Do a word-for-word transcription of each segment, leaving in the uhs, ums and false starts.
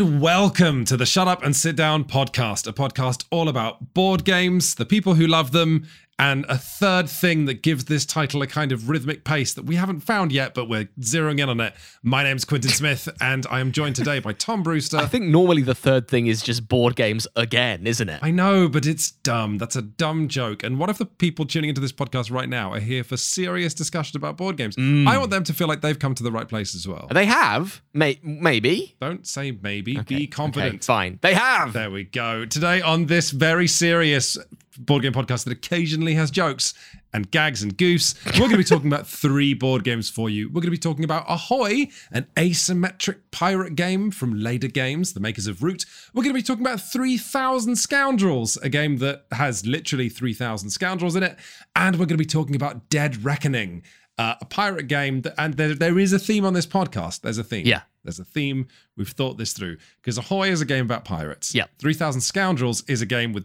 and welcome to the Shut Up and Sit Down podcast, a podcast all about board games, the people who love them, and a third thing that gives this title a kind of rhythmic pace that we haven't found yet, but we're zeroing in on it. My name's Quentin Smith, and I am joined today by Tom Brewster. I think normally the third thing is just board games again, isn't it? I know, but it's dumb. That's a dumb joke. And what if the people tuning into this podcast right now are here for serious discussion about board games? Mm. I want them to feel like they've come to the right place as well. They have. May- maybe. Don't say maybe. Okay. Be confident. Okay, fine. They have. There we go. Today on this very serious board game podcast that occasionally has jokes and gags and goofs, we're going to be talking about three board games for you. We're going to be talking about Ahoy, an asymmetric pirate game from Leder Games, the makers of Root. We're going to be talking about three thousand Scoundrels, a game that has literally three thousand scoundrels in it. And we're going to be talking about Dead Reckoning, uh, a pirate game. That, and there, there is a theme on this podcast. There's a theme. Yeah. There's a theme. We've thought this through. Because Ahoy is a game about pirates. Yeah. three thousand Scoundrels is a game with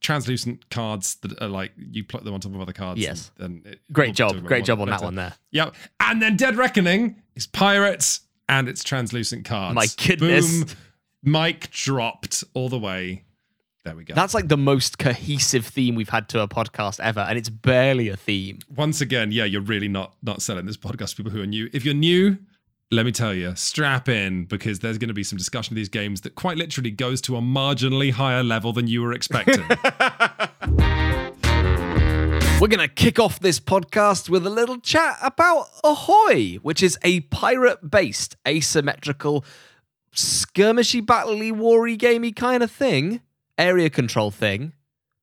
translucent cards that are like you pluck them on top of other cards. Yes. And, and it, great job. Great job on later. That one there. Yep. And then Dead Reckoning is pirates and it's translucent cards. My goodness. Boom. Mic dropped all the way. There we go. That's like the most cohesive theme we've had to a podcast ever, and it's barely a theme. Once again, yeah, you're really not not selling this podcast to people who are new. If you're new, let me tell you, strap in, because there's going to be some discussion of these games that quite literally goes to a marginally higher level than you were expecting. We're going to kick off this podcast with a little chat about Ahoy, which is a pirate-based, asymmetrical, skirmishy, battley, war-y, gamey kind of thing, area control thing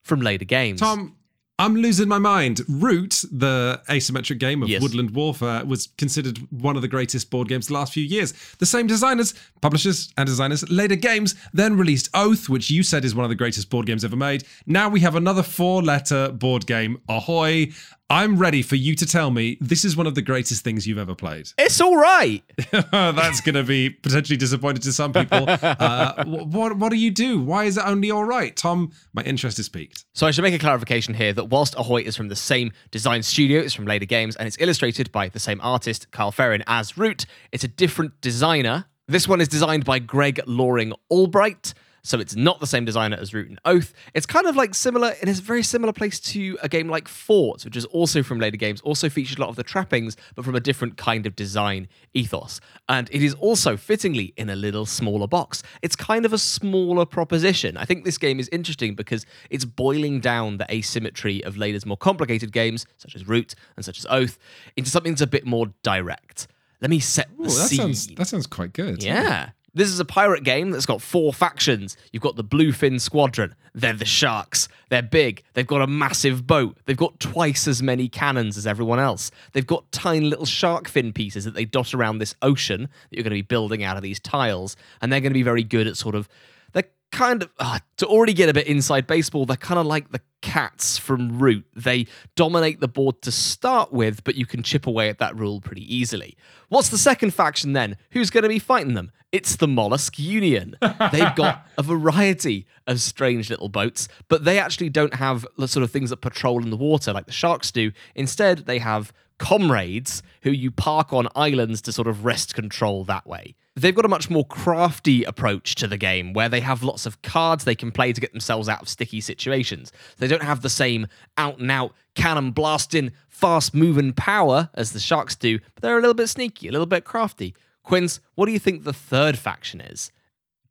from Leder Games. Tom, I'm losing my mind. Root, the asymmetric game of yes. woodland warfare, was considered one of the greatest board games the last few years. The same designers, publishers and designers, Leder Games, then released Oath, which you said is one of the greatest board games ever made. Now we have another four-letter board game, Ahoy. I'm ready for you to tell me this is one of the greatest things you've ever played. It's all right. That's going to be potentially disappointed to some people. Uh, what, what do you do? Why is it only all right? Tom, my interest is piqued. So I should make a clarification here that whilst Ahoy is from the same design studio, it's from Leder Games, and it's illustrated by the same artist, Kyle Ferrin, as Root. It's a different designer. This one is designed by Greg Loring-Albright. So it's not the same designer as Root and Oath. It's kind of like similar, it is a very similar place to a game like Forts, which is also from Leder Games, also featured a lot of the trappings, but from a different kind of design ethos. And it is also fittingly in a little smaller box. It's kind of a smaller proposition. I think this game is interesting because it's boiling down the asymmetry of Leder's more complicated games, such as Root and such as Oath, into something that's a bit more direct. Let me set the Ooh, that scene. Sounds, that sounds quite good. Yeah. This is a pirate game that's got four factions. You've got the Bluefin Squadron. They're the sharks. They're big. They've got a massive boat. They've got twice as many cannons as everyone else. They've got tiny little shark fin pieces that they dot around this ocean that you're going to be building out of these tiles. And they're going to be very good at sort of, they're kind of, uh, to already get a bit inside baseball, they're kind of like the cats from Root. They dominate the board to start with, but you can chip away at that rule pretty easily. What's the second faction then? Who's going to be fighting them? It's the Mollusk Union. They've got a variety of strange little boats, but they actually don't have the sort of things that patrol in the water like the sharks do. Instead, they have comrades who you park on islands to sort of wrest control that way. They've got a much more crafty approach to the game where they have lots of cards they can play to get themselves out of sticky situations. They don't have the same out-and-out cannon-blasting, fast-moving power as the sharks do, but they're a little bit sneaky, a little bit crafty. Quince, what do you think the third faction is?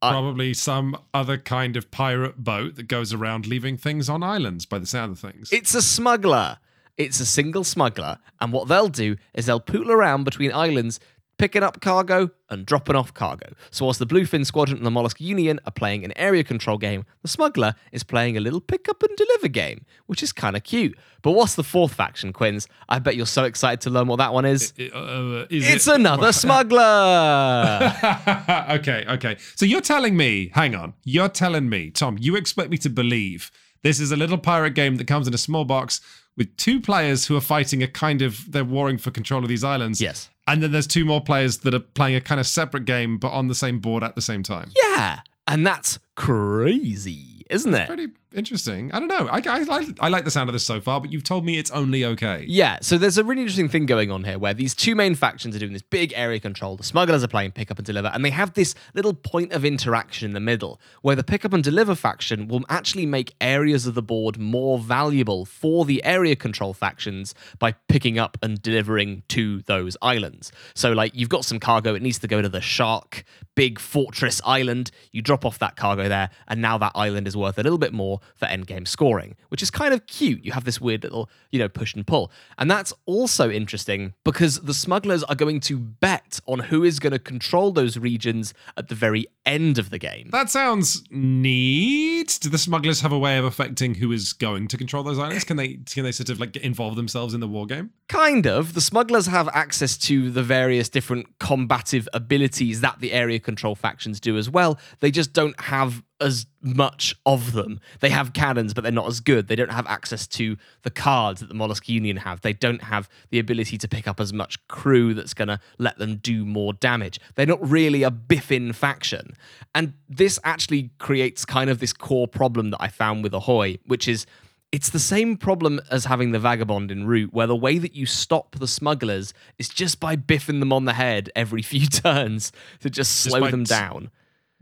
Probably uh, some other kind of pirate boat that goes around leaving things on islands, by the sound of things. It's a smuggler. It's a single smuggler. And what they'll do is they'll poodle around between islands, picking up cargo and dropping off cargo. So whilst the Bluefin Squadron and the Mollusk Union are playing an area control game, the smuggler is playing a little pick-up and deliver game, which is kind of cute. But what's the fourth faction, Quinns? I bet you're so excited to learn what that one is. It, uh, is it's it? another well, smuggler! okay, okay. So you're telling me, hang on, you're telling me, Tom, you expect me to believe this is a little pirate game that comes in a small box with two players who are fighting a kind of, they're warring for control of these islands. Yes. And then there's two more players that are playing a kind of separate game, but on the same board at the same time. Yeah. And that's crazy, isn't it? It's pretty Interesting. I don't know. I, I, I like the sound of this so far, but you've told me it's only okay. Yeah, so there's a really interesting thing going on here where these two main factions are doing this big area control. The smugglers are playing pick up and deliver, and they have this little point of interaction in the middle where the pick up and deliver faction will actually make areas of the board more valuable for the area control factions by picking up and delivering to those islands. So, like, you've got some cargo. It needs to go to the shark, big fortress island. You drop off that cargo there, and now that island is worth a little bit more for endgame scoring, which is kind of cute. You have this weird little, you know, push and pull. And that's also interesting because the smugglers are going to bet on who is going to control those regions at the very end of the game. That sounds neat. Do the smugglers have a way of affecting who is going to control those islands? Can they can they sort of like involve themselves in the war game? Kind of. The smugglers have access to the various different combative abilities that the area control factions do as well. They just don't have as much of them. They have cannons, but they're not as good. They don't have access to the cards that the Mollusk Union have. They don't have the ability to pick up as much crew that's going to let them do more damage. They're not really a biffin faction. And this actually creates kind of this core problem that I found with Ahoy, which is it's the same problem as having the Vagabond in Root, where the way that you stop the smugglers is just by biffing them on the head every few turns to just slow just them t- down.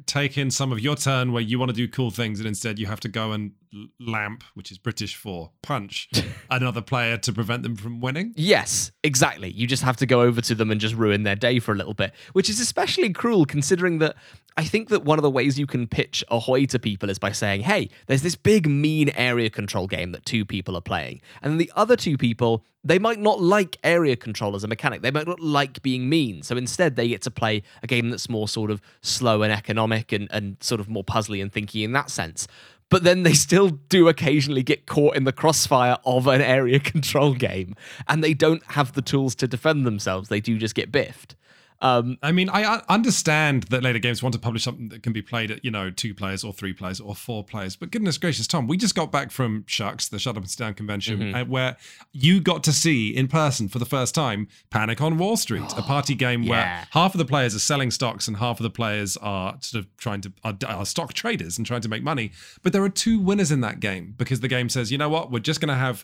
Take in some of your turn where you want to do cool things, and instead you have to go and lamp, which is British for punch, another player to prevent them from winning. Yes, exactly. You just have to go over to them and just ruin their day for a little bit, which is especially cruel considering that I think that one of the ways you can pitch Ahoy to people is by saying, hey, there's this big mean area control game that two people are playing, and the other two people, they might not like area control as a mechanic. They might not like being mean. So instead they get to play a game that's more sort of slow and economic and, and sort of more puzzly and thinky in that sense. But then they still do occasionally get caught in the crossfire of an area control game, and they don't have the tools to defend themselves. They do just get biffed. Um, I mean, I understand that Leder Games want to publish something that can be played at, you know, two players or three players or four players. But goodness gracious, Tom, we just got back from Shucks, the Shut Up and Sit Down convention, mm-hmm. where you got to see in person for the first time Panic on Wall Street, oh, a party game yeah. where half of the players are selling stocks and half of the players are sort of trying to are, are stock traders and trying to make money. But there are two winners in that game because the game says, you know what, we're just going to have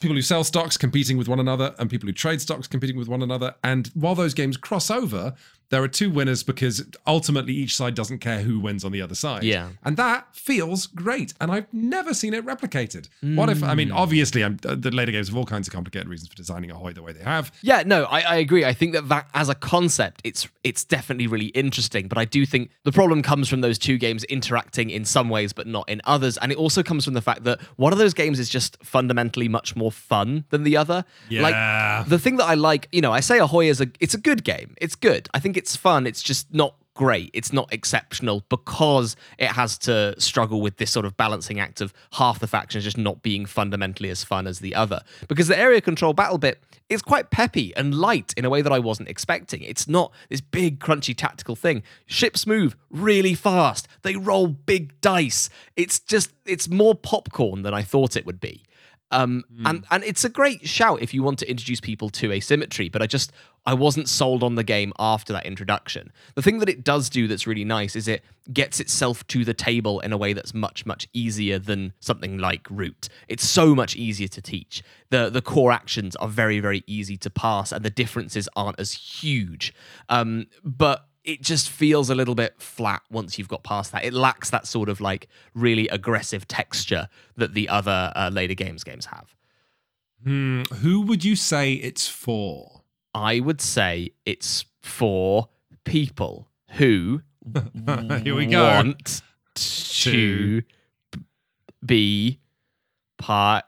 people who sell stocks competing with one another and people who trade stocks competing with one another. And while those games cross over, there are two winners because ultimately each side doesn't care who wins on the other side. Yeah. And that feels great. And I've never seen it replicated. Mm. What if, I mean, obviously I'm, the later games have all kinds of complicated reasons for designing Ahoy the way they have. Yeah, no, I, I agree. I think that, that as a concept, it's it's definitely really interesting. But I do think the problem comes from those two games interacting in some ways, but not in others. And it also comes from the fact that one of those games is just fundamentally much more fun than the other. Yeah. Like, the thing that I like, you know, I say Ahoy is a, it's a good game. It's good. I think it's fun. It's just not great. It's not exceptional because it has to struggle with this sort of balancing act of half the factions just not being fundamentally as fun as the other. Because the area control battle bit is quite peppy and light in a way that I wasn't expecting. It's not this big, crunchy tactical thing. Ships move really fast. They roll big dice. It's just, it's more popcorn than I thought it would be. Um, mm. and, and it's a great shout if you want to introduce people to asymmetry, but I just, I wasn't sold on the game after that introduction. The thing that it does do that's really nice is it gets itself to the table in a way that's much, much easier than something like Root. It's so much easier to teach. The the core actions are very, very easy to pass, and the differences aren't as huge. Um, but it just feels a little bit flat once you've got past that. It lacks that sort of like really aggressive texture that the other uh, Leder Games games have. Hmm. Who would you say it's for? I would say it's for people who Here we go. want to be pirates.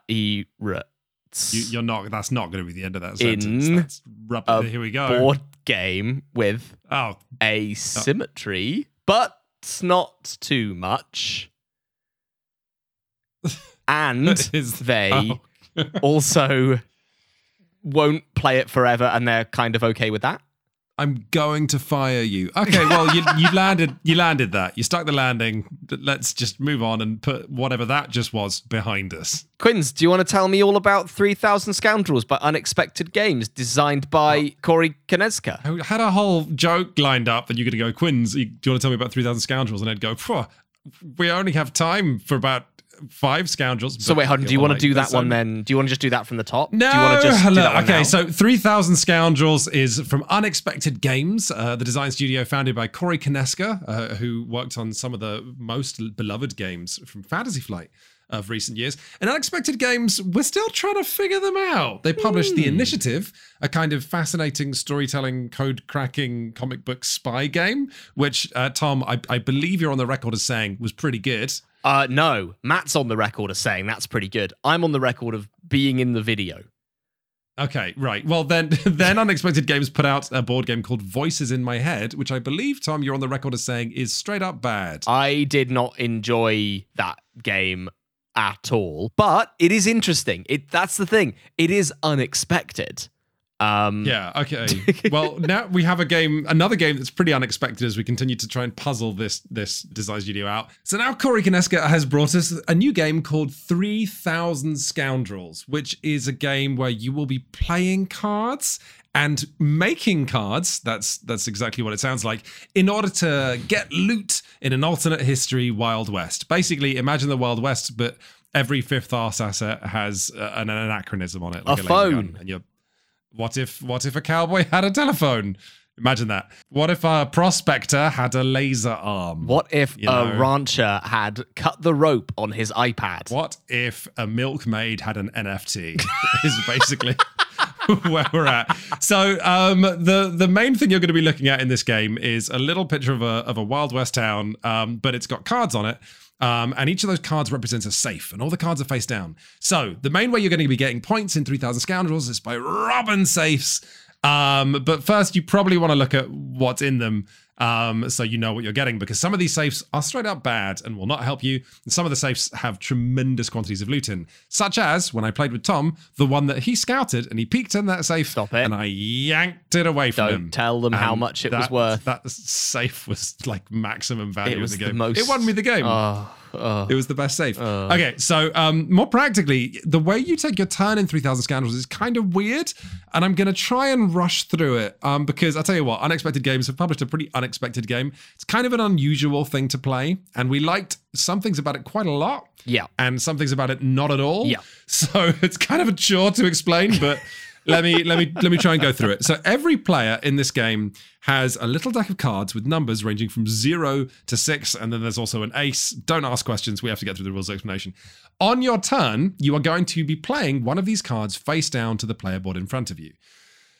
You, you're not. That's not going to be the end of that sentence. In that's rub- Here we go. Board game with oh. asymmetry, oh. but not too much. And they oh. also won't play it forever, and they're kind of okay with that. I'm going to fire you. Okay, well, you, you landed. You landed that. You stuck the landing. Let's just move on and put whatever that just was behind us. Quinns, do you want to tell me all about three thousand Scoundrels by Unexpected Games, designed by oh. Corey Konieczka? I had a whole joke lined up that you're going to go, Quinns, do you want to tell me about three thousand Scoundrels? And I'd go, we only have time for about five scoundrels. So wait, hold on. Do you want to do that one then? Do you want to just do that from the top? No. Do you want to just do that one now? Okay, so three thousand Scoundrels is from Unexpected Games, uh, the design studio founded by Corey Konieczka, uh, who worked on some of the most beloved games from Fantasy Flight of recent years. And Unexpected Games, we're still trying to figure them out. They published mm. The Initiative, a kind of fascinating storytelling, code-cracking comic book spy game, which, uh, Tom, I, I believe you're on the record as saying was pretty good. Uh, no, Matt's on the record as saying that's pretty good. I'm on the record of being in the video. Okay, right. Well, then, then Unexpected Games put out a board game called Voices in My Head, which I believe, Tom, you're on the record as saying is straight up bad. I did not enjoy that game at all, but it is interesting. It that's the thing. It is unexpected. Um, yeah. Okay. Well, now we have a game, another game that's pretty unexpected as we continue to try and puzzle this this design studio out. So now Corey Konieczka has brought us a new game called three thousand Scoundrels, which is a game where you will be playing cards and making cards. That's that's exactly what it sounds like, in order to get loot in an alternate history Wild West. Basically, imagine the Wild West, but every fifth arse asset has uh, an, an anachronism on it, like a, a phone. Laser gun, and you're What if what if a cowboy had a telephone? Imagine that. What if a prospector had a laser arm? What if you a know? rancher had cut the rope on his iPad? What if a milkmaid had an N F T? Is basically where we're at. So um, the the main thing you're going to be looking at in this game is a little picture of a of a Wild West town, um, but it's got cards on it. Um, and each of those cards represents a safe, and all the cards are face down. So the main way you're going to be getting points in three thousand Scoundrels is by robbing safes. Um, but first, you probably want to look at what's in them, um, so you know what you're getting, because some of these safes are straight up bad and will not help you. And some of the safes have tremendous quantities of loot in, such as, when I played with Tom, the one that he scouted, and he peeked in that safe. Stop it. And I yanked it away from Don't him. Don't tell them and how much it that, was worth. That safe was like maximum value in the game. The most... It won me the game. Oh, oh, it was the best safe. Oh. Okay, so um, more practically, the way you take your turn in three thousand Scoundrels is kind of weird, and I'm going to try and rush through it, um, because I'll tell you what, Unexpected Games have published a pretty unexpected Unexpected game. It's kind of an unusual thing to play, and we liked some things about it quite a lot, yeah, and some things about it not at all, yeah. So it's kind of a chore to explain, but let me let me let me try and go through it. So every player in this game has a little deck of cards with numbers ranging from zero to six, and then there's also an ace. Don't ask questions. We have to get through the rules explanation. On your turn, you are going to be playing one of these cards face down to the player board in front of you.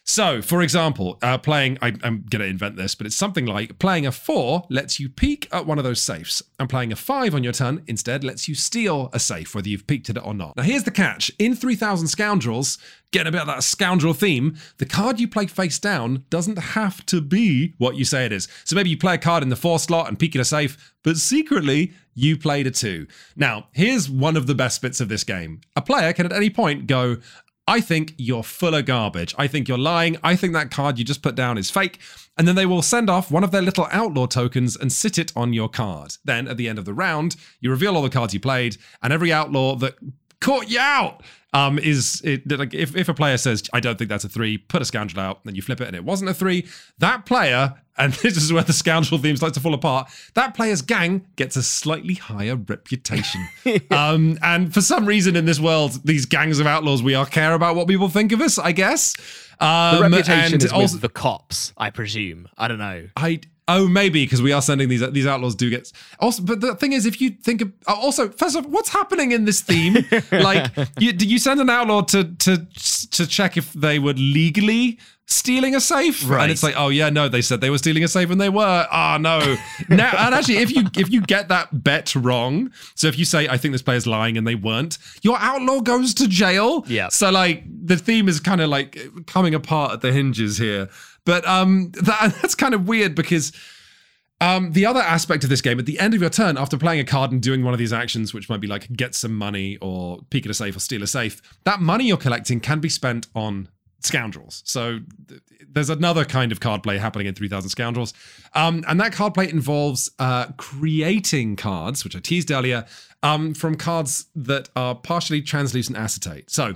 So, for example, uh, playing, I, I'm going to invent this, but it's something like playing a four lets you peek at one of those safes, and playing a five on your turn instead lets you steal a safe, whether you've peeked at it or not. Now, here's the catch. In three thousand Scoundrels, getting a bit of that scoundrel theme, the card you play face down doesn't have to be what you say it is. So maybe you play a card in the four slot and peek at a safe, but secretly you played a two. Now, here's one of the best bits of this game. A player can at any point go, I think you're full of garbage. I think you're lying. I think that card you just put down is fake. And then they will send off one of their little outlaw tokens and sit it on your card. Then at the end of the round, you reveal all the cards you played, and every outlaw that caught you out um, is, it, like if, if a player says, I don't think that's a three, put a scoundrel out, then you flip it and it wasn't a three. That player, and this is where the scoundrel themes like to fall apart, that player's gang gets a slightly higher reputation. um, and for some reason in this world, these gangs of outlaws, we all care about what people think of us, I guess. Um, the reputation and is also with the cops, I presume. I don't know. I Oh, maybe, because we are sending these these outlaws do get... Also, but the thing is, if you think of... Also, first off, what's happening in this theme? Like, you, do you send an outlaw to, to, to check if they would legally... stealing a safe, right? And it's like, oh yeah, no, they said they were stealing a safe and they were. Ah, oh, no. Now, and actually, if you if you get that bet wrong, so if you say I think this player's lying and they weren't, your outlaw goes to jail. Yeah. So like the theme is kind of like coming apart at the hinges here, but um, that, that's kind of weird because. Um, the other aspect of this game, at the end of your turn, after playing a card and doing one of these actions, which might be like get some money or peek at a safe or steal a safe, that money you're collecting can be spent on scoundrels. So th- there's another kind of card play happening in three thousand Scoundrels. Um, and that card play involves uh, creating cards, which I teased earlier, um, from cards that are partially translucent acetate. So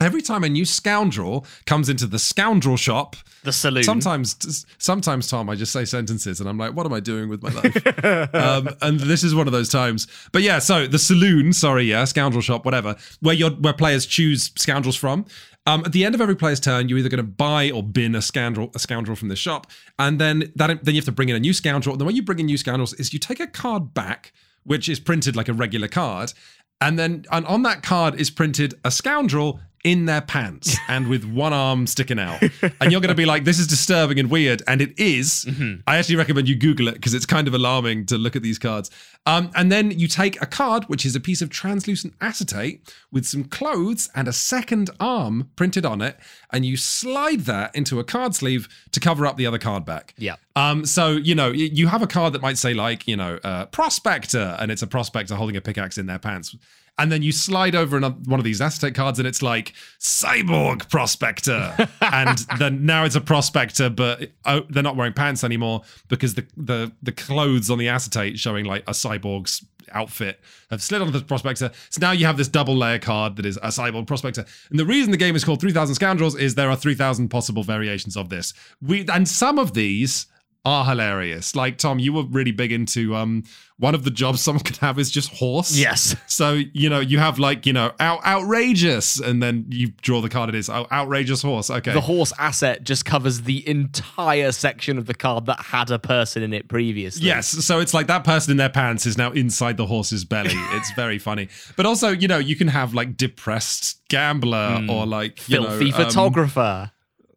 Every time a new scoundrel comes into the scoundrel shop, the saloon. Sometimes, sometimes, Tom, I just say sentences and I'm like, what am I doing with my life? um, and this is one of those times. But yeah, so the saloon, sorry, yeah, scoundrel shop, whatever, where your where players choose scoundrels from. Um, at the end of every player's turn, you're either going to buy or bin a scoundrel, a scoundrel from this shop, and then that then you have to bring in a new scoundrel. And the way you bring in new scoundrels is you take a card back, which is printed like a regular card, and then and on that card is printed a scoundrel in their pants and with one arm sticking out. And you're going to be like, this is disturbing and weird. And it is. Mm-hmm. I actually recommend you Google it because it's kind of alarming to look at these cards. Um, and then you take a card, which is a piece of translucent acetate with some clothes and a second arm printed on it. And you slide that into a card sleeve to cover up the other card back. Yeah. Um, so, you know, you have a card that might say like, you know, uh, prospector, and it's a prospector holding a pickaxe in their pants. And then you slide over another, one of these acetate cards and it's like, cyborg prospector. And then now it's a prospector, but oh, they're not wearing pants anymore because the, the the clothes on the acetate showing like a cyborg's outfit have slid onto the prospector. So now you have this double layer card that is a cyborg prospector. And the reason the game is called three thousand Scoundrels is there are three thousand possible variations of this. We And some of these are hilarious. Like, Tom, you were really big into um one of the jobs someone could have is just horse. Yes. So, you know, you have like, you know, out, outrageous, and then you draw the card. It is oh, outrageous horse. Okay. The horse asset just covers the entire section of the card that had a person in it previously. Yes. So it's like that person in their pants is now inside the horse's belly. It's very funny. But also, you know, you can have like depressed gambler mm. or like, you Filthy know, photographer.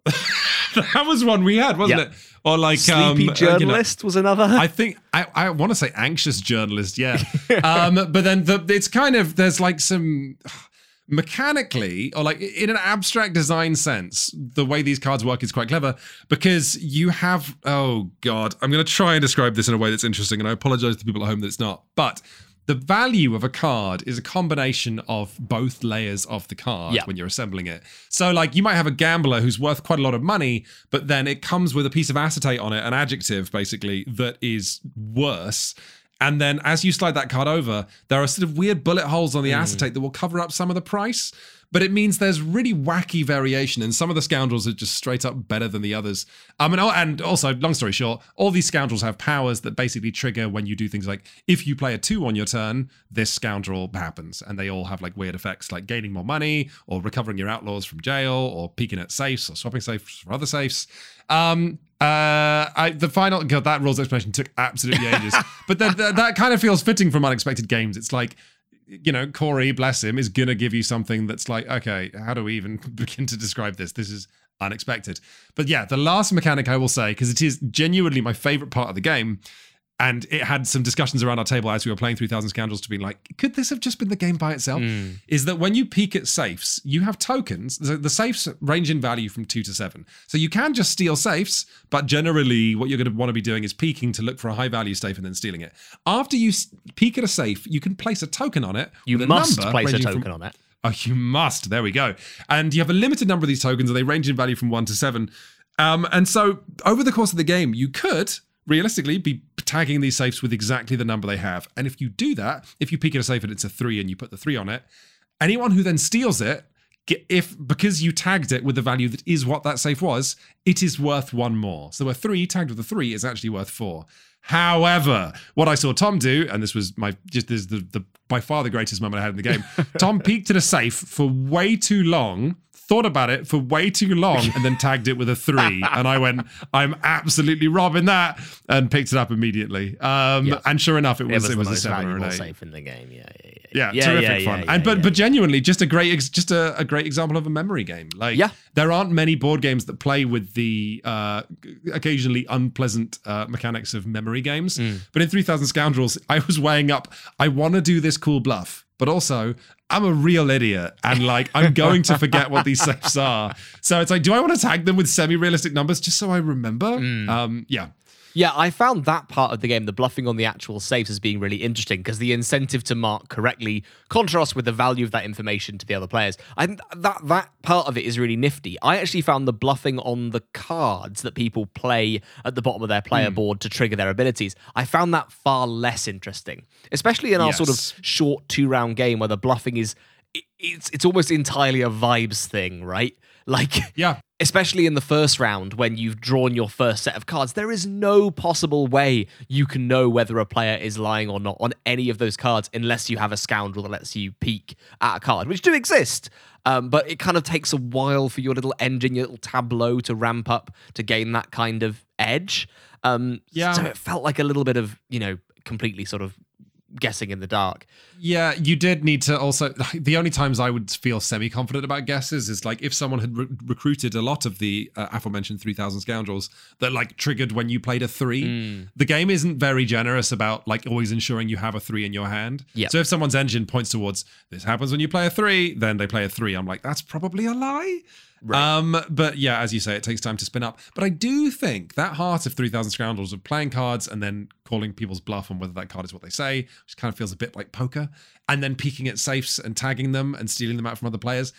Um, that was one we had, wasn't yep. it? Or like sleepy um, journalist uh, you know, was another. I think I, I want to say anxious journalist. Yeah. um, but then the, it's kind of there's like some mechanically or like in an abstract design sense, the way these cards work is quite clever because you have oh god, I'm going to try and describe this in a way that's interesting, and I apologize to people at home that it's not, but. The value of a card is a combination of both layers of the card yeah. when you're assembling it. So like you might have a gambler who's worth quite a lot of money, but then it comes with a piece of acetate on it, an adjective basically, that is worse. And then as you slide that card over, there are sort of weird bullet holes on the mm. acetate that will cover up some of the price. But it means there's really wacky variation, and some of the scoundrels are just straight up better than the others. Um, and, and also, long story short, all these scoundrels have powers that basically trigger when you do things like, if you play a two on your turn, this scoundrel happens. And they all have like weird effects like gaining more money, or recovering your outlaws from jail, or peeking at safes, or swapping safes for other safes. Um, uh, I, the final, God, that rules explanation took absolutely ages. But the, the, that kind of feels fitting from Unexpected Games. It's like, you know, Corey, bless him, is going to give you something that's like, okay, how do we even begin to describe this? This is unexpected. But yeah, the last mechanic I will say, because it is genuinely my favorite part of the game, and it had some discussions around our table as we were playing three thousand Scoundrels to be like, could this have just been the game by itself? Mm. Is that when you peek at safes, you have tokens. So the safes range in value from two to seven. So you can just steal safes, but generally what you're going to want to be doing is peeking to look for a high value safe and then stealing it. After you peek at a safe, you can place a token on it. You must place a token on it. Oh, you must. There we go. And you have a limited number of these tokens, and they range in value from one to seven. Um, and so over the course of the game, you could realistically be tagging these safes with exactly the number they have. And if you do that, if you peek at a safe and it's a three and you put the three on it, anyone who then steals it, if because you tagged it with the value that is what that safe was, it is worth one more. So a three tagged with a three is actually worth four. However, what I saw Tom do, and this was my just this is the, the by far the greatest moment I had in the game, Tom peeked at a safe for way too long, thought about it for way too long, and then tagged it with a three. And I went, I'm absolutely robbing that, and picked it up immediately. Um, yes. And sure enough, it was it was, it was the most a seven or an eight. Safe in the game, yeah, yeah, yeah, yeah, yeah terrific yeah, yeah, fun. Yeah, and but yeah. but genuinely, just a great just a, a great example of a memory game. Like yeah. there aren't many board games that play with the uh, occasionally unpleasant uh, mechanics of memory games. Mm. But in three thousand Scoundrels, I was weighing up. I want to do this cool bluff, but also I'm a real idiot, and like I'm going to forget what these safes are. So it's like, do I want to tag them with semi-realistic numbers just so I remember? Mm. Um, yeah. Yeah, I found that part of the game, the bluffing on the actual safes, as being really interesting because the incentive to mark correctly contrasts with the value of that information to the other players. And that that part of it is really nifty. I actually found the bluffing on the cards that people play at the bottom of their player mm. board to trigger their abilities, I found that far less interesting, especially in our yes. sort of short two-round game where the bluffing is it, it's it's almost entirely a vibes thing, right? Like, yeah. Especially in the first round when you've drawn your first set of cards, there is no possible way you can know whether a player is lying or not on any of those cards unless you have a scoundrel that lets you peek at a card, which do exist. Um, but it kind of takes a while for your little engine, your little tableau to ramp up to gain that kind of edge. Um, yeah. So it felt like a little bit of, you know, completely sort of guessing in the dark. Yeah, you did need to also, like, the only times I would feel semi-confident about guesses is like if someone had re- recruited a lot of the uh, aforementioned three thousand Scoundrels that like triggered when you played a three. Mm. The game isn't very generous about like always ensuring you have a three in your hand. Yep. So if someone's engine points towards this happens when you play a three, then they play a three. I'm like, that's probably a lie. Right. Um, but yeah, as you say, it takes time to spin up. But I do think that heart of three thousand Scoundrels of playing cards and then calling people's bluff on whether that card is what they say, which kind of feels a bit like poker, and then peeking at safes and tagging them and stealing them out from other players.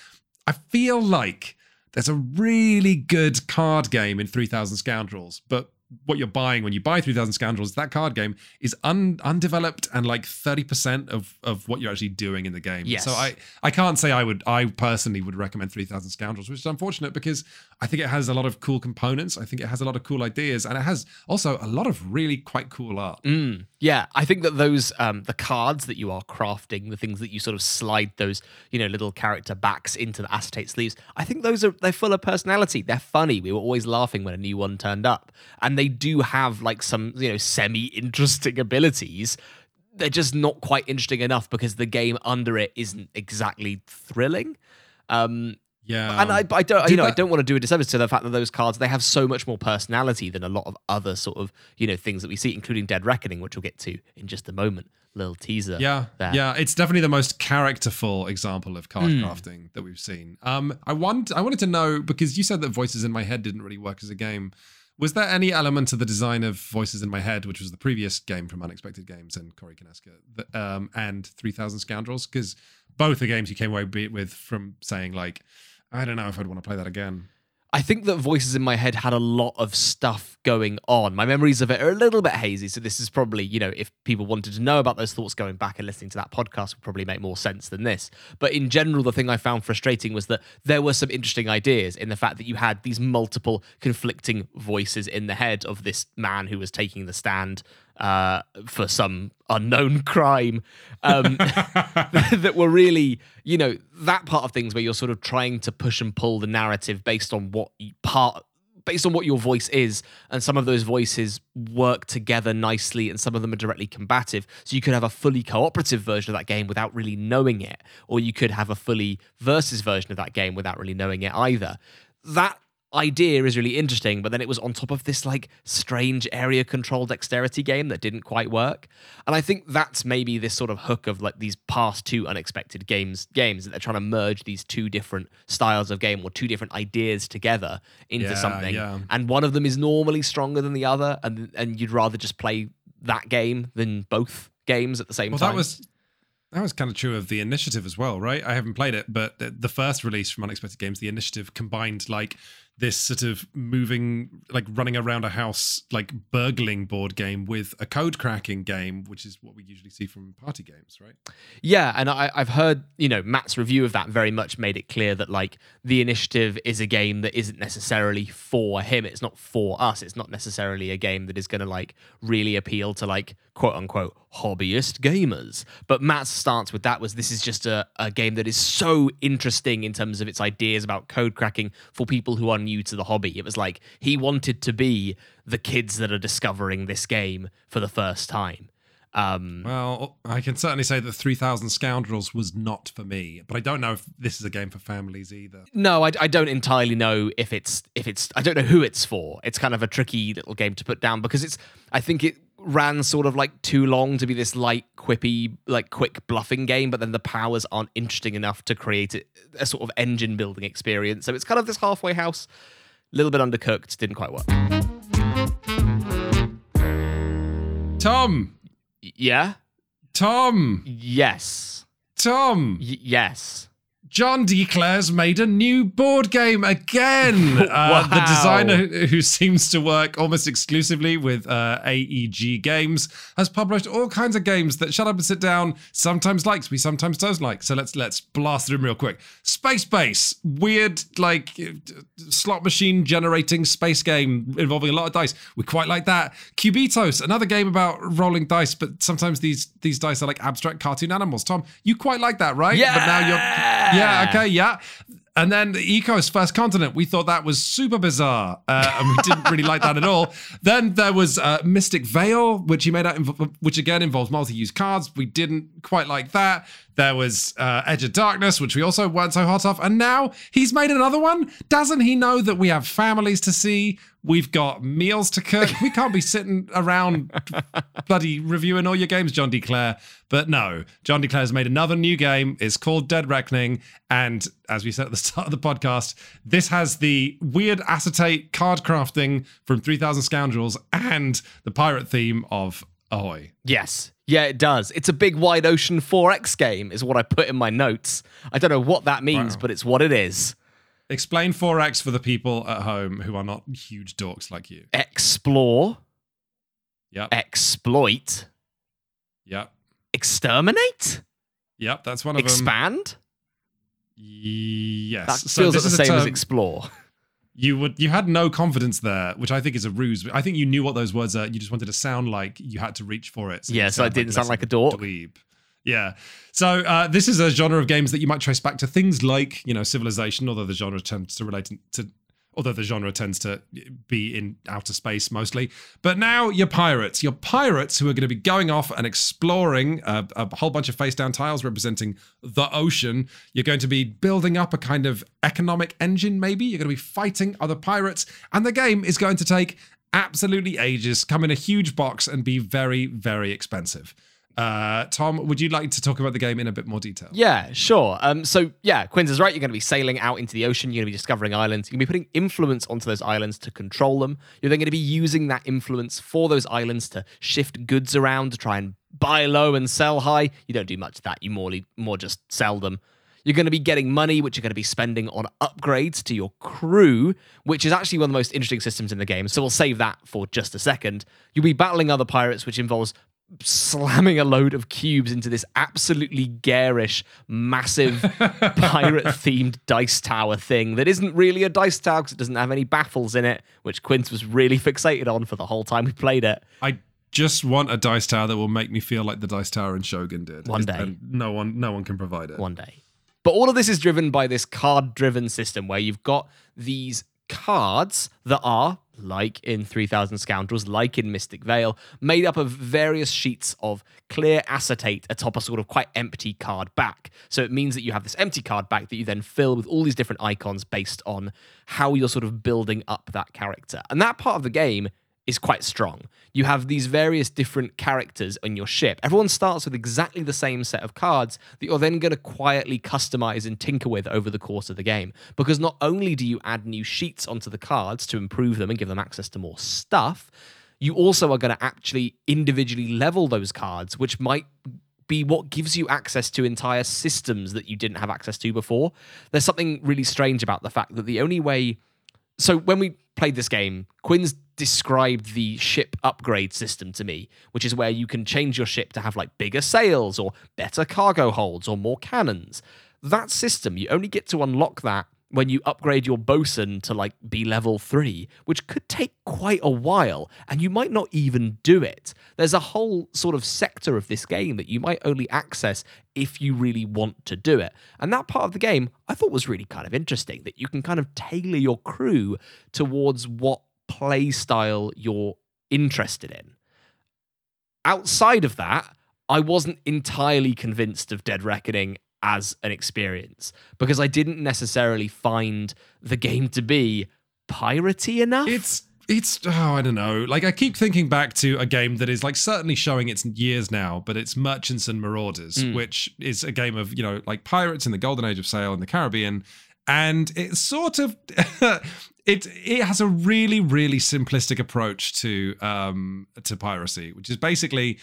I feel like there's a really good card game in three thousand Scoundrels, but what you're buying when you buy three thousand Scoundrels, that card game is un- undeveloped and like thirty percent of, of what you're actually doing in the game. Yes. So I, I can't say I would, I personally would recommend three thousand Scoundrels, which is unfortunate because I think it has a lot of cool components. I think it has a lot of cool ideas and it has also a lot of really quite cool art. Mm, yeah. I think that those, um, the cards that you are crafting, the things that you sort of slide those, you know, little character backs into the acetate sleeves, I think those are, they're full of personality. They're funny. We were always laughing when a new one turned up and they They do have like some, you know, semi-interesting abilities. They're just not quite interesting enough because the game under it isn't exactly thrilling. Um, yeah, and I, I don't, do you know, that- I don't want to do a disservice to the fact that those cards, they have so much more personality than a lot of other sort of, you know, things that we see, including Dead Reckoning, which we'll get to in just a moment. Little teaser. Yeah, there. Yeah, it's definitely the most characterful example of card mm. crafting that we've seen. Um, I want, I wanted to know because you said that Voices in My Head didn't really work as a game. Was there any element to the design of Voices in My Head, which was the previous game from Unexpected Games and Corey Konieczka, um, and three thousand Scoundrels? Because both are games you came away with from saying, like, I don't know if I'd want to play that again. I think that Voices in My Head had a lot of stuff going on. My memories of it are a little bit hazy, so this is probably, you know, if people wanted to know about those thoughts, going back and listening to that podcast would probably make more sense than this. But in general, the thing I found frustrating was that there were some interesting ideas in the fact that you had these multiple conflicting voices in the head of this man who was taking the stand uh, for some unknown crime um, that were really, you know, that part of things where you're sort of trying to push and pull the narrative based on what part, based on what your voice is. And some of those voices work together nicely and some of them are directly combative. So you could have a fully cooperative version of that game without really knowing it, or you could have a fully versus version of that game without really knowing it either. That idea is really interesting, but then it was on top of this like strange area control dexterity game that didn't quite work. And I think that's maybe this sort of hook of like these past two unexpected games games that they're trying to merge these two different styles of game or two different ideas together into yeah, something. Yeah. And one of them is normally stronger than the other, and and you'd rather just play that game than both games at the same well, time. That was- That was kind of true of The Initiative as well, right? I haven't played it, but the first release from Unexpected Games, The Initiative, combined like this sort of moving, like running around a house, like burgling board game with a code cracking game, which is what we usually see from party games, right? Yeah, and I, I've heard, you know, Matt's review of that very much made it clear that like The Initiative is a game that isn't necessarily for him. It's not for us. It's not necessarily a game that is going to like really appeal to like quote unquote hobbyist gamers. But Matt's stance with that was this is just a, a game that is so interesting in terms of its ideas about code cracking for people who are new to the hobby. It was like he wanted to be the kids that are discovering this game for the first time. Um, well, I can certainly say that three thousand Scoundrels was not for me, but I don't know if this is a game for families either. No, I, I don't entirely know if it's if it's I don't know who it's for. It's kind of a tricky little game to put down because it's I think it ran sort of like too long to be this light, quippy, like quick bluffing game, but then the powers aren't interesting enough to create a, a sort of engine building experience. So it's kind of this halfway house, a little bit undercooked, didn't quite work. Tom. Yeah? Tom. Yes. Tom. Y- yes. John D. Clair's made a new board game again. Uh, wow. The designer who, who seems to work almost exclusively with uh, A E G Games has published all kinds of games that Shut Up and Sit Down sometimes likes, we sometimes don't like. So let's let's blast through them real quick. Space Base, weird like slot machine generating space game involving a lot of dice. We quite like that. Cubitos, another game about rolling dice, but sometimes these these dice are like abstract cartoon animals. Tom, you quite like that, right? Yeah. But now you're. Yeah. Yeah, okay, yeah. And then Eco's First Continent, we thought that was super bizarre, uh, and we didn't really like that at all. Then there was uh, Mystic Veil, which he made out, which again involves multi-use cards. We didn't quite like that. There was uh, Edge of Darkness, which we also weren't so hot off. And now he's made another one. Doesn't he know that we have families to see? We've got meals to cook. We can't be sitting around bloody reviewing all your games, John D. Clair. But no, John D. Clair's made another new game. It's called Dead Reckoning. And as we said at the start of the podcast, this has the weird acetate card crafting from three thousand Scoundrels and the pirate theme of Ahoy. Yes. Yeah, it does. It's a big wide ocean four X game is what I put in my notes. I don't know what that means, wow. But it's what it is. Explain four X for the people at home who are not huge dorks like you. Explore. Yep. Exploit. Yep. Exterminate. Yep, that's one of Expand? them. Expand. Yes. That so feels like the same term- as explore. You would you had no confidence there, which I think is a ruse. I think you knew what those words are. You just wanted to sound like you had to reach for it. So yeah, so I didn't like sound like a dork. Dweeb. Yeah. So uh, this is a genre of games that you might trace back to things like, you know, Civilization, although the genre tends to relate to, although the genre tends to be in outer space mostly. But now you're pirates. You're pirates who are going to be going off and exploring a, a whole bunch of face-down tiles representing the ocean. You're going to be building up a kind of economic engine, maybe. You're going to be fighting other pirates. And the game is going to take absolutely ages, come in a huge box, and be very, very expensive. Uh, Tom, would you like to talk about the game in a bit more detail? Yeah, sure. Um, so yeah, Quinz is right. You're going to be sailing out into the ocean. You're going to be discovering islands. You're going to be putting influence onto those islands to control them. You're then going to be using that influence for those islands to shift goods around, to try and buy low and sell high. You don't do much of that. You more, more just sell them. You're going to be getting money, which you're going to be spending on upgrades to your crew, which is actually one of the most interesting systems in the game. So we'll save that for just a second. You'll be battling other pirates, which involves slamming a load of cubes into this absolutely garish, massive pirate-themed dice tower thing that isn't really a dice tower because it doesn't have any baffles in it, which Quinz was really fixated on for the whole time we played it. I just want a dice tower that will make me feel like the dice tower in Shogun did. One day. And no one, no one can provide it. One day. But all of this is driven by this card-driven system where you've got these cards that are, like in three thousand Scoundrels, like in Mystic Veil, made up of various sheets of clear acetate atop a sort of quite empty card back. So it means that you have this empty card back that you then fill with all these different icons based on how you're sort of building up that character. And that part of the game is quite strong. You have these various different characters on your ship. Everyone starts with exactly the same set of cards that you're then going to quietly customize and tinker with over the course of the game. Because not only do you add new sheets onto the cards to improve them and give them access to more stuff, you also are going to actually individually level those cards, which might be what gives you access to entire systems that you didn't have access to before. There's something really strange about the fact that the only way... So when we played this game, Quinz described the ship upgrade system to me, which is where you can change your ship to have like bigger sails or better cargo holds or more cannons. That system, you only get to unlock that when you upgrade your bosun to like be level three, which could take quite a while, and you might not even do it. There's a whole sort of sector of this game that you might only access if you really want to do it. And that part of the game I thought was really kind of interesting, that you can kind of tailor your crew towards what play style you're interested in. Outside of that, I wasn't entirely convinced of Dead Reckoning as an experience, because I didn't necessarily find the game to be piratey enough. It's, it's, oh, I don't know. Like, I keep thinking back to a game that is, like, certainly showing its years now, but it's Merchants and Marauders, mm. which is a game of, you know, like, pirates in the golden age of sail in the Caribbean, and it's sort of... It it has a really, really simplistic approach to um to piracy, which is basically...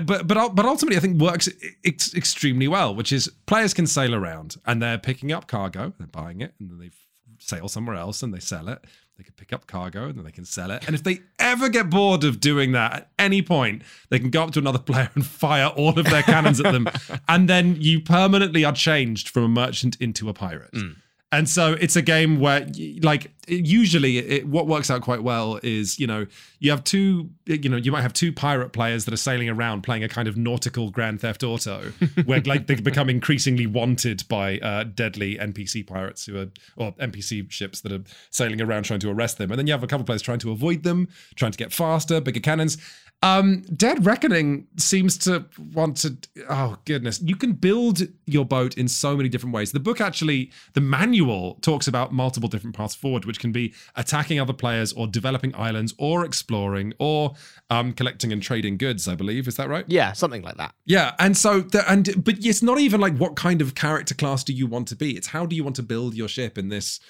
But but but ultimately, I think works ex- extremely well, which is players can sail around and they're picking up cargo, they're buying it, and then they sail somewhere else and they sell it. They can pick up cargo and then they can sell it. And if they ever get bored of doing that at any point, they can go up to another player and fire all of their cannons at them. And then you permanently are changed from a merchant into a pirate. Mm. And so it's a game where, like, usually it, what works out quite well is, you know, you have two, you know, you might have two pirate players that are sailing around playing a kind of nautical Grand Theft Auto, where like they become increasingly wanted by uh, deadly N P C pirates who are, or N P C ships that are sailing around trying to arrest them. And then you have a couple of players trying to avoid them, trying to get faster, bigger cannons. Um, Dead Reckoning seems to want to, oh goodness, you can build your boat in so many different ways. The book actually, the manual talks about multiple different paths forward, which can be attacking other players or developing islands or exploring or um, collecting and trading goods, I believe. Is that right? Yeah, something like that. Yeah, and so, the, and but it's not even like what kind of character class do you want to be? It's how do you want to build your ship in this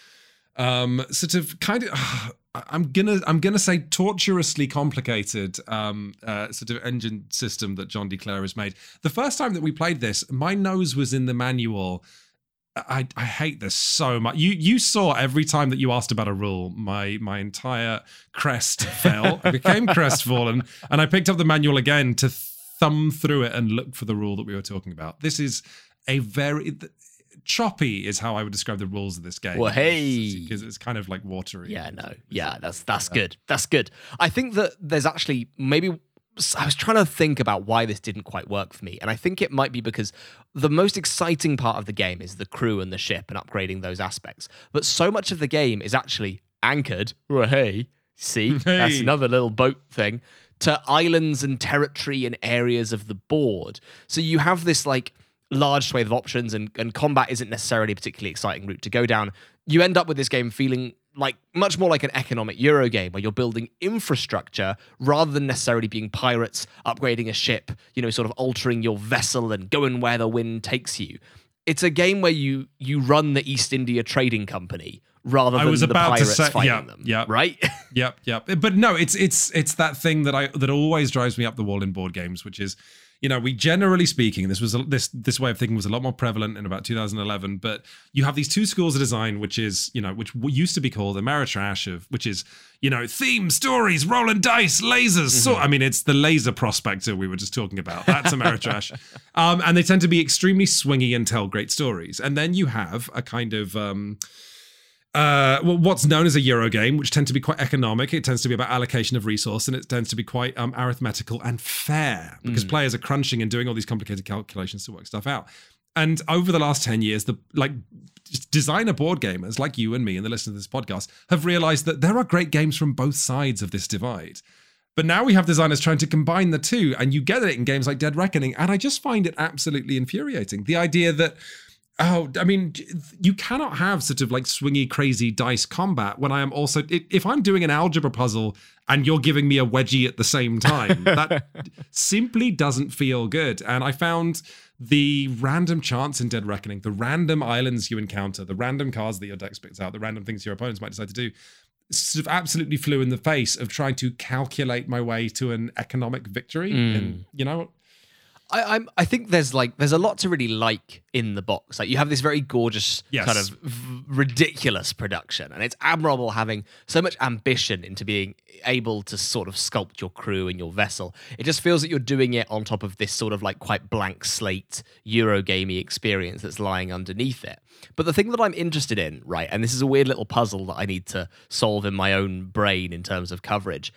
um, sort of kind of... Uh, I'm gonna I'm gonna say torturously complicated um, uh, sort of engine system that John D. Clair has made. The first time that we played this, my nose was in the manual. I, I hate this so much. You you saw every time that you asked about a rule, my my entire crest fell. I became crestfallen, and I picked up the manual again to thumb through it and look for the rule that we were talking about. This is a very... Th- choppy is how I would describe the rules of this game. Well, hey, because it's kind of like watery. Yeah, no, yeah, that's that's yeah. good. That's good. I think that there's actually maybe I was trying to think about why this didn't quite work for me, and I think it might be because the most exciting part of the game is the crew and the ship and upgrading those aspects. But so much of the game is actually anchored. Well, hey, see, hey. That's another little boat thing to islands and territory and areas of the board. So you have this like large swathe of options, and, and combat isn't necessarily a particularly exciting route to go down. You end up with this game feeling like much more like an economic Euro game where you're building infrastructure rather than necessarily being pirates, upgrading a ship, you know, sort of altering your vessel and going where the wind takes you. It's a game where you you run the East India Trading Company rather than the pirates say, fighting yeah, them, yeah, right? Yep, yep. But no, it's it's it's that thing that I that always drives me up the wall in board games, which is, you know, we generally speaking, this was this this way of thinking was a lot more prevalent in about two thousand eleven. But you have these two schools of design, which is, you know, which used to be called Ameritrash, of which is, you know, themes, stories, rolling dice, lasers. Mm-hmm. So I mean, it's the laser prospector we were just talking about. That's Ameritrash, um, and they tend to be extremely swingy and tell great stories. And then you have a kind of um, uh, well, what's known as a Euro game, which tend to be quite economic. It tends to be about allocation of resource, and it tends to be quite um, arithmetical and fair because mm. players are crunching and doing all these complicated calculations to work stuff out. And over the last ten years, the like designer board gamers like you and me and the listeners to this podcast have realized that there are great games from both sides of this divide. But now we have designers trying to combine the two, and you get it in games like Dead Reckoning. And I just find it absolutely infuriating. The idea that Oh, I mean, you cannot have sort of like swingy, crazy dice combat when I am also... If I'm doing an algebra puzzle and you're giving me a wedgie at the same time, that simply doesn't feel good. And I found the random chance in Dead Reckoning, the random islands you encounter, the random cards that your deck spits out, the random things your opponents might decide to do, sort of absolutely flew in the face of trying to calculate my way to an economic victory. Mm. And, you know... I, I'm, I think there's like there's a lot to really like in the box. Like you have this very gorgeous yes. kind of v- ridiculous production, and it's admirable having so much ambition into being able to sort of sculpt your crew and your vessel. It just feels that you're doing it on top of this sort of like quite blank slate Eurogamey experience that's lying underneath it. But the thing that I'm interested in, right, and this is a weird little puzzle that I need to solve in my own brain in terms of coverage,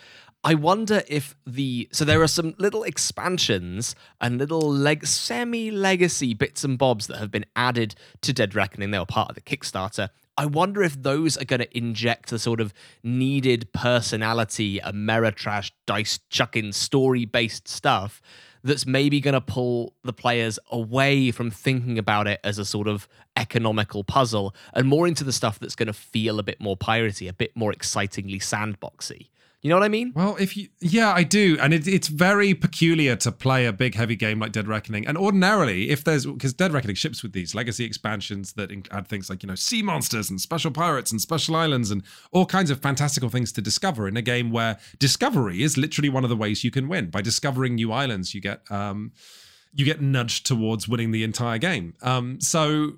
I wonder if the... So there are some little expansions and little leg, semi-legacy bits and bobs that have been added to Dead Reckoning. They were part of the Kickstarter. I wonder if those are going to inject the sort of needed personality, Ameritrash, dice-chucking, story-based stuff that's maybe going to pull the players away from thinking about it as a sort of economical puzzle and more into the stuff that's going to feel a bit more piratey, a bit more excitingly sandboxy. You know what I mean? Well, if you, yeah, I do. And it, it's very peculiar to play a big, heavy game like Dead Reckoning. And ordinarily, if there's, because Dead Reckoning ships with these legacy expansions that add things like, you know, sea monsters and special pirates and special islands and all kinds of fantastical things to discover in a game where discovery is literally one of the ways you can win. By discovering new islands, you get, um, you get nudged towards winning the entire game. Um, so,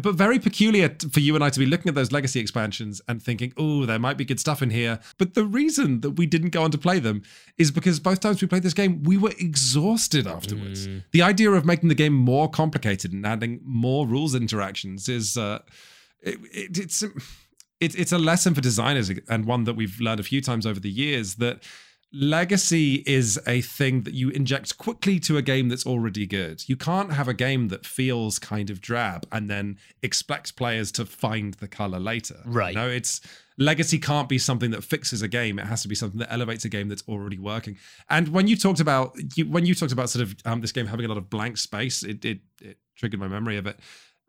but very peculiar for you and I to be looking at those legacy expansions and thinking, oh, there might be good stuff in here. But the reason that we didn't go on to play them is because both times we played this game, we were exhausted afterwards. Mm. The idea of making the game more complicated and adding more rules interactions is, uh, it, it, it's, it, it's a lesson for designers, and one that we've learned a few times over the years, that legacy is a thing that you inject quickly to a game that's already good. You can't have a game that feels kind of drab and then expect players to find the color later. Right. You know, it's, legacy can't be something that fixes a game. It has to be something that elevates a game that's already working. And when you talked about you, when you talked about sort of um, this game having a lot of blank space, it it, it triggered my memory of it.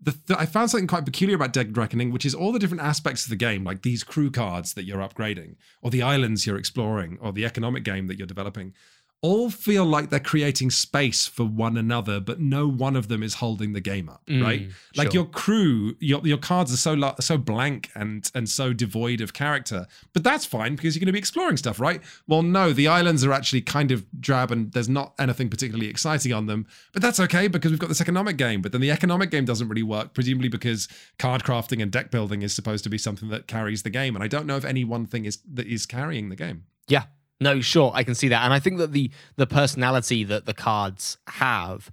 The th- I found something quite peculiar about Dead Reckoning, which is all the different aspects of the game, like these crew cards that you're upgrading, or the islands you're exploring, or the economic game that you're developing, all feel like they're creating space for one another, but no one of them is holding the game up, mm, right? Like sure. your crew, your your cards are so la- so blank and and so devoid of character, but that's fine because you're going to be exploring stuff, right? Well, no, the islands are actually kind of drab and there's not anything particularly exciting on them, but that's okay because we've got this economic game. But then the economic game doesn't really work, presumably because card crafting and deck building is supposed to be something that carries the game, and I don't know if any one thing is that is carrying the game. Yeah. No, sure, I can see that. And I think that the the personality that the cards have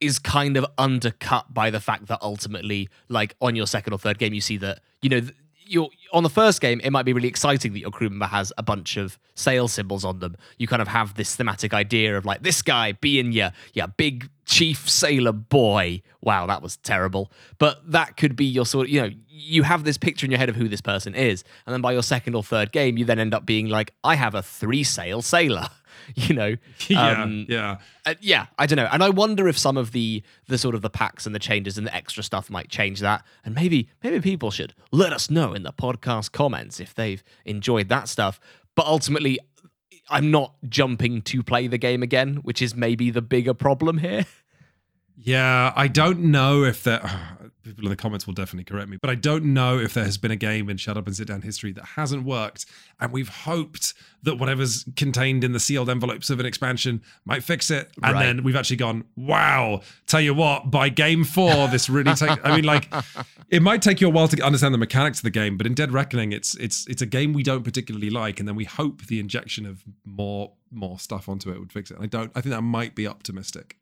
is kind of undercut by the fact that ultimately, like, on your second or third game, you see that, you know, you're, on the first game, it might be really exciting that your crew member has a bunch of sail symbols on them. You kind of have this thematic idea of, like, this guy being your, your big chief sailor boy. Wow, that was terrible. But that could be your sort of, you know, you have this picture in your head of who this person is. And then by your second or third game, you then end up being like, I have a three sail sailor, you know? Yeah, um, yeah. Uh, yeah, I don't know. And I wonder if some of the the sort of the packs and the changes and the extra stuff might change that. And maybe maybe people should let us know in the podcast comments if they've enjoyed that stuff. But ultimately, I'm not jumping to play the game again, which is maybe the bigger problem here. Yeah, I don't know if there... Oh, people in the comments will definitely correct me, but I don't know if there has been a game in Shut Up and Sit Down history that hasn't worked, and we've hoped that whatever's contained in the sealed envelopes of an expansion might fix it, and right. then we've actually gone, wow, tell you what, by game four, this really takes... I mean, like, it might take you a while to understand the mechanics of the game, but in Dead Reckoning, it's it's it's a game we don't particularly like, and then we hope the injection of more more stuff onto it would fix it. And I don't... I think that might be optimistic.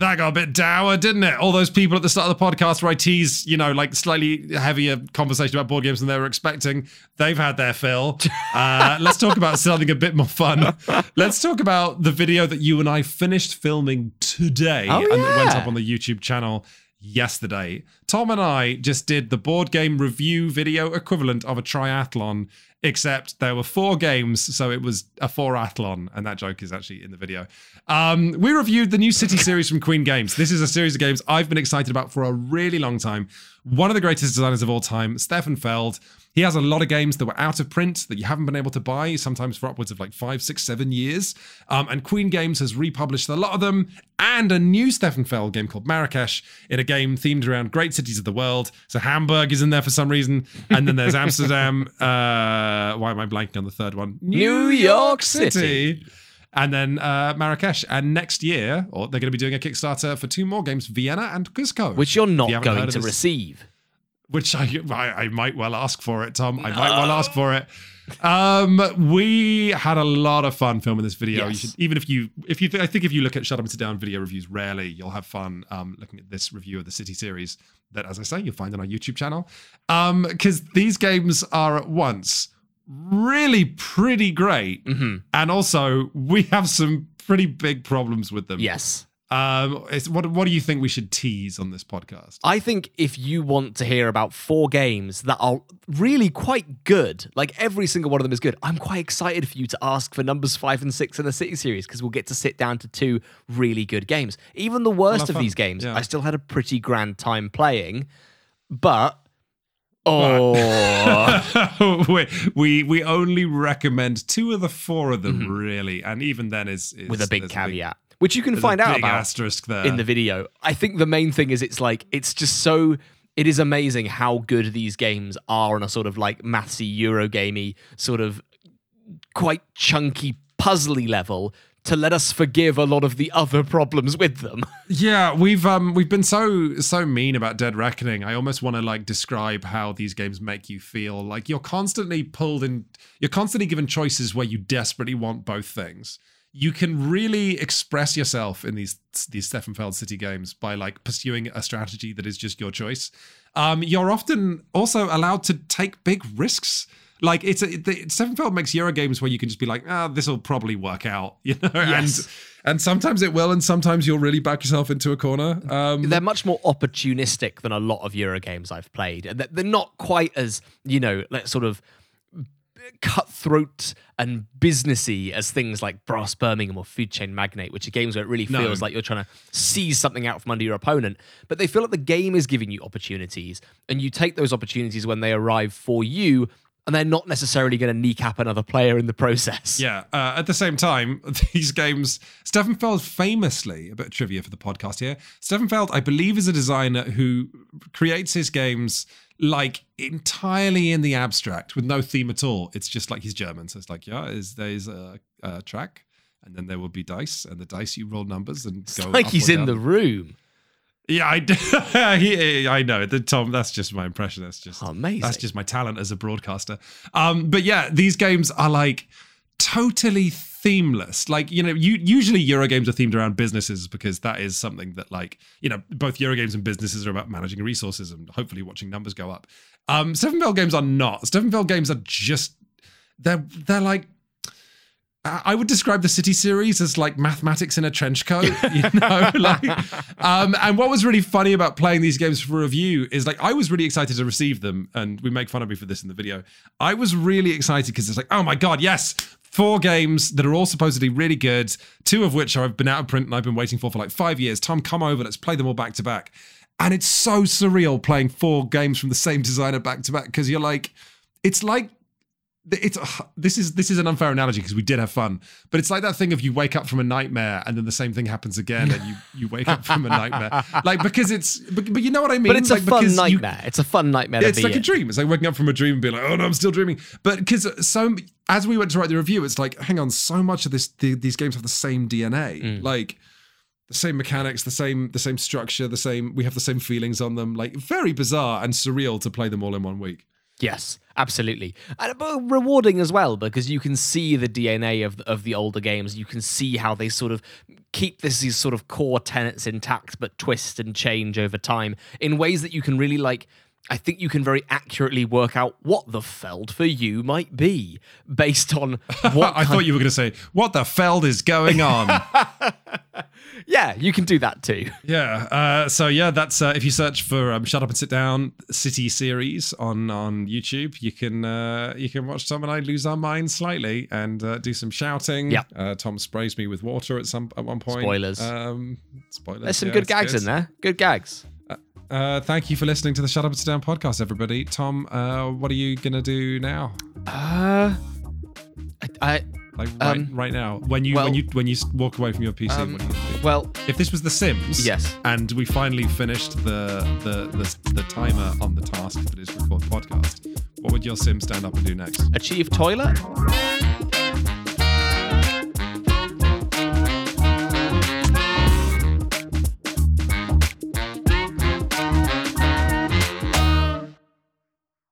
That got a bit dour, didn't it? All those people at the start of the podcast where I tease, you know, like slightly heavier conversation about board games than they were expecting. They've had their fill. Uh, let's talk about something a bit more fun. Let's talk about the video that you and I finished filming today oh, yeah. and that went up on the YouTube channel yesterday. Tom and I just did the board game review video equivalent of a triathlon, except there were four games, so it was a four-athlon, and that joke is actually in the video. Um, we reviewed the new City series from Queen Games. This is a series of games I've been excited about for a really long time. One of the greatest designers of all time, Stefan Feld. He has a lot of games that were out of print that you haven't been able to buy, sometimes for upwards of like five, six, seven years. Um, and Queen Games has republished a lot of them, and a new Stefan Feld game called Marrakesh, in a game themed around great cities of the world. So Hamburg is in there for some reason. And then there's Amsterdam. Uh, why am I blanking on the third one? New York City. City. And then uh, Marrakesh. And next year, or they're going to be doing a Kickstarter for two more games, Vienna and Cusco. Which you're not going to receive. Which I, I might well ask for it, Tom. No. I might well ask for it. Um, we had a lot of fun filming this video. Yes. You should, even if you, if you, th- I think if you look at Shut Up and Sit Down video reviews, rarely you'll have fun um, looking at this review of the City series that, as I say, you'll find on our YouTube channel. Um, because these games are at once really pretty great, mm-hmm. and also we have some pretty big problems with them. Yes. Um, it's, what what do you think we should tease on this podcast? I think if you want to hear about four games that are really quite good, like every single one of them is good, I'm quite excited for you to ask for numbers five and six in the City series, because we'll get to sit down to two really good games. Even the worst of fun. these games, yeah. I still had a pretty grand time playing, but Oh, wait, we we only recommend two of the four of them, mm-hmm. really, and even then is, is with a big caveat, a big, which you can find out about asterisk there. In the video. I think the main thing is it's like it's just so it is amazing how good these games are on a sort of like mathsy Eurogamey sort of quite chunky puzzly level. To let us forgive a lot of the other problems with them. Yeah, we've um we've been so so mean about Dead Reckoning. I almost want to like describe how these games make you feel. Like you're constantly pulled in, you're constantly given choices where you desperately want both things. You can really express yourself in these these Stefan Feld City games by like pursuing a strategy that is just your choice. Um, you're often also allowed to take big risks. Like, it's a, the, Stefan Feld makes Euro games where you can just be like, ah, oh, this will probably work out, you know? Yes. And and sometimes it will, and sometimes you'll really back yourself into a corner. Um, they're much more opportunistic than a lot of Euro games I've played. And they're not quite as, you know, like sort of cutthroat and businessy as things like Brass Birmingham or Food Chain Magnate, which are games where it really feels no. like you're trying to seize something out from under your opponent, but they feel like the game is giving you opportunities, and you take those opportunities when they arrive for you, and they're not necessarily going to kneecap another player in the process. Yeah. Uh, at the same time, these games, Stefan Feld famously, a bit of trivia for the podcast here, Stefan Feld, I believe, is a designer who creates his games like entirely in the abstract with no theme at all. It's just like he's German. So it's like, yeah, is there's a, a track and then there will be dice, and the dice you roll numbers and it's go. It's like he's in down. the room. Yeah, I, he, I know. The, Tom, that's just my impression. That's just amazing. That's just my talent as a broadcaster. Um, but yeah, these games are like totally themeless. Like, you know, you, usually Euro games are themed around businesses because that is something that, like, you know, both Euro games and businesses are about managing resources and hopefully watching numbers go up. Um, Stefan Feld games are not. Stefan Feld games are just they're they're like. I would describe the City series as like mathematics in a trench coat, you know? like, um, and what was really funny about playing these games for review is like, I was really excited to receive them, and we make fun of me for this in the video. I was really excited because it's like, oh my God, yes, four games that are all supposedly really good, two of which I've been out of print and I've been waiting for for like five years. Tom, come over, let's play them all back to back. And it's so surreal playing four games from the same designer back to back because you're like, it's like, It's uh, this is this is an unfair analogy because we did have fun, but it's like that thing of you wake up from a nightmare and then the same thing happens again, and you, you wake up from a nightmare, like because it's but, but you know what I mean. But it's like, a fun nightmare. You, it's a fun nightmare. Yeah, it's to be like in. a dream. It's like waking up from a dream and being like, oh no, I'm still dreaming. But because so as we went to write the review, it's like, hang on, so much of this the, these games have the same D N A, mm. like the same mechanics, the same the same structure, the same we have the same feelings on them. Like very bizarre and surreal to play them all in one week. Yes, absolutely. And but rewarding as well, because you can see the D N A of the, of the older games. You can see how they sort of keep this, these sort of core tenets intact, but twist and change over time in ways that you can really like. I think you can very accurately work out what the Feld for you might be based on what... I thought you were going to say, what the Feld is going on? Yeah, you can do that too. Yeah. Uh, so yeah, that's uh, if you search for um, Shut Up and Sit Down City series on, on YouTube, you can uh, you can watch Tom and I lose our minds slightly and uh, do some shouting. Yep. Uh, Tom sprays me with water at some at one point. Spoilers. Um, spoilers. There's some yeah, good gags good. in there. Good gags. Uh, thank you for listening to the Shut Up and Sit Down podcast, everybody. Tom, uh, what are you going to do now? Uh, I, I like right, um, right now, when you well, when you when you walk away from your P C, um, what do you do? Well, if this was The Sims, yes, and we finally finished the the the, the timer on the task for this record podcast, what would your Sim stand up and do next? Achieve toilet.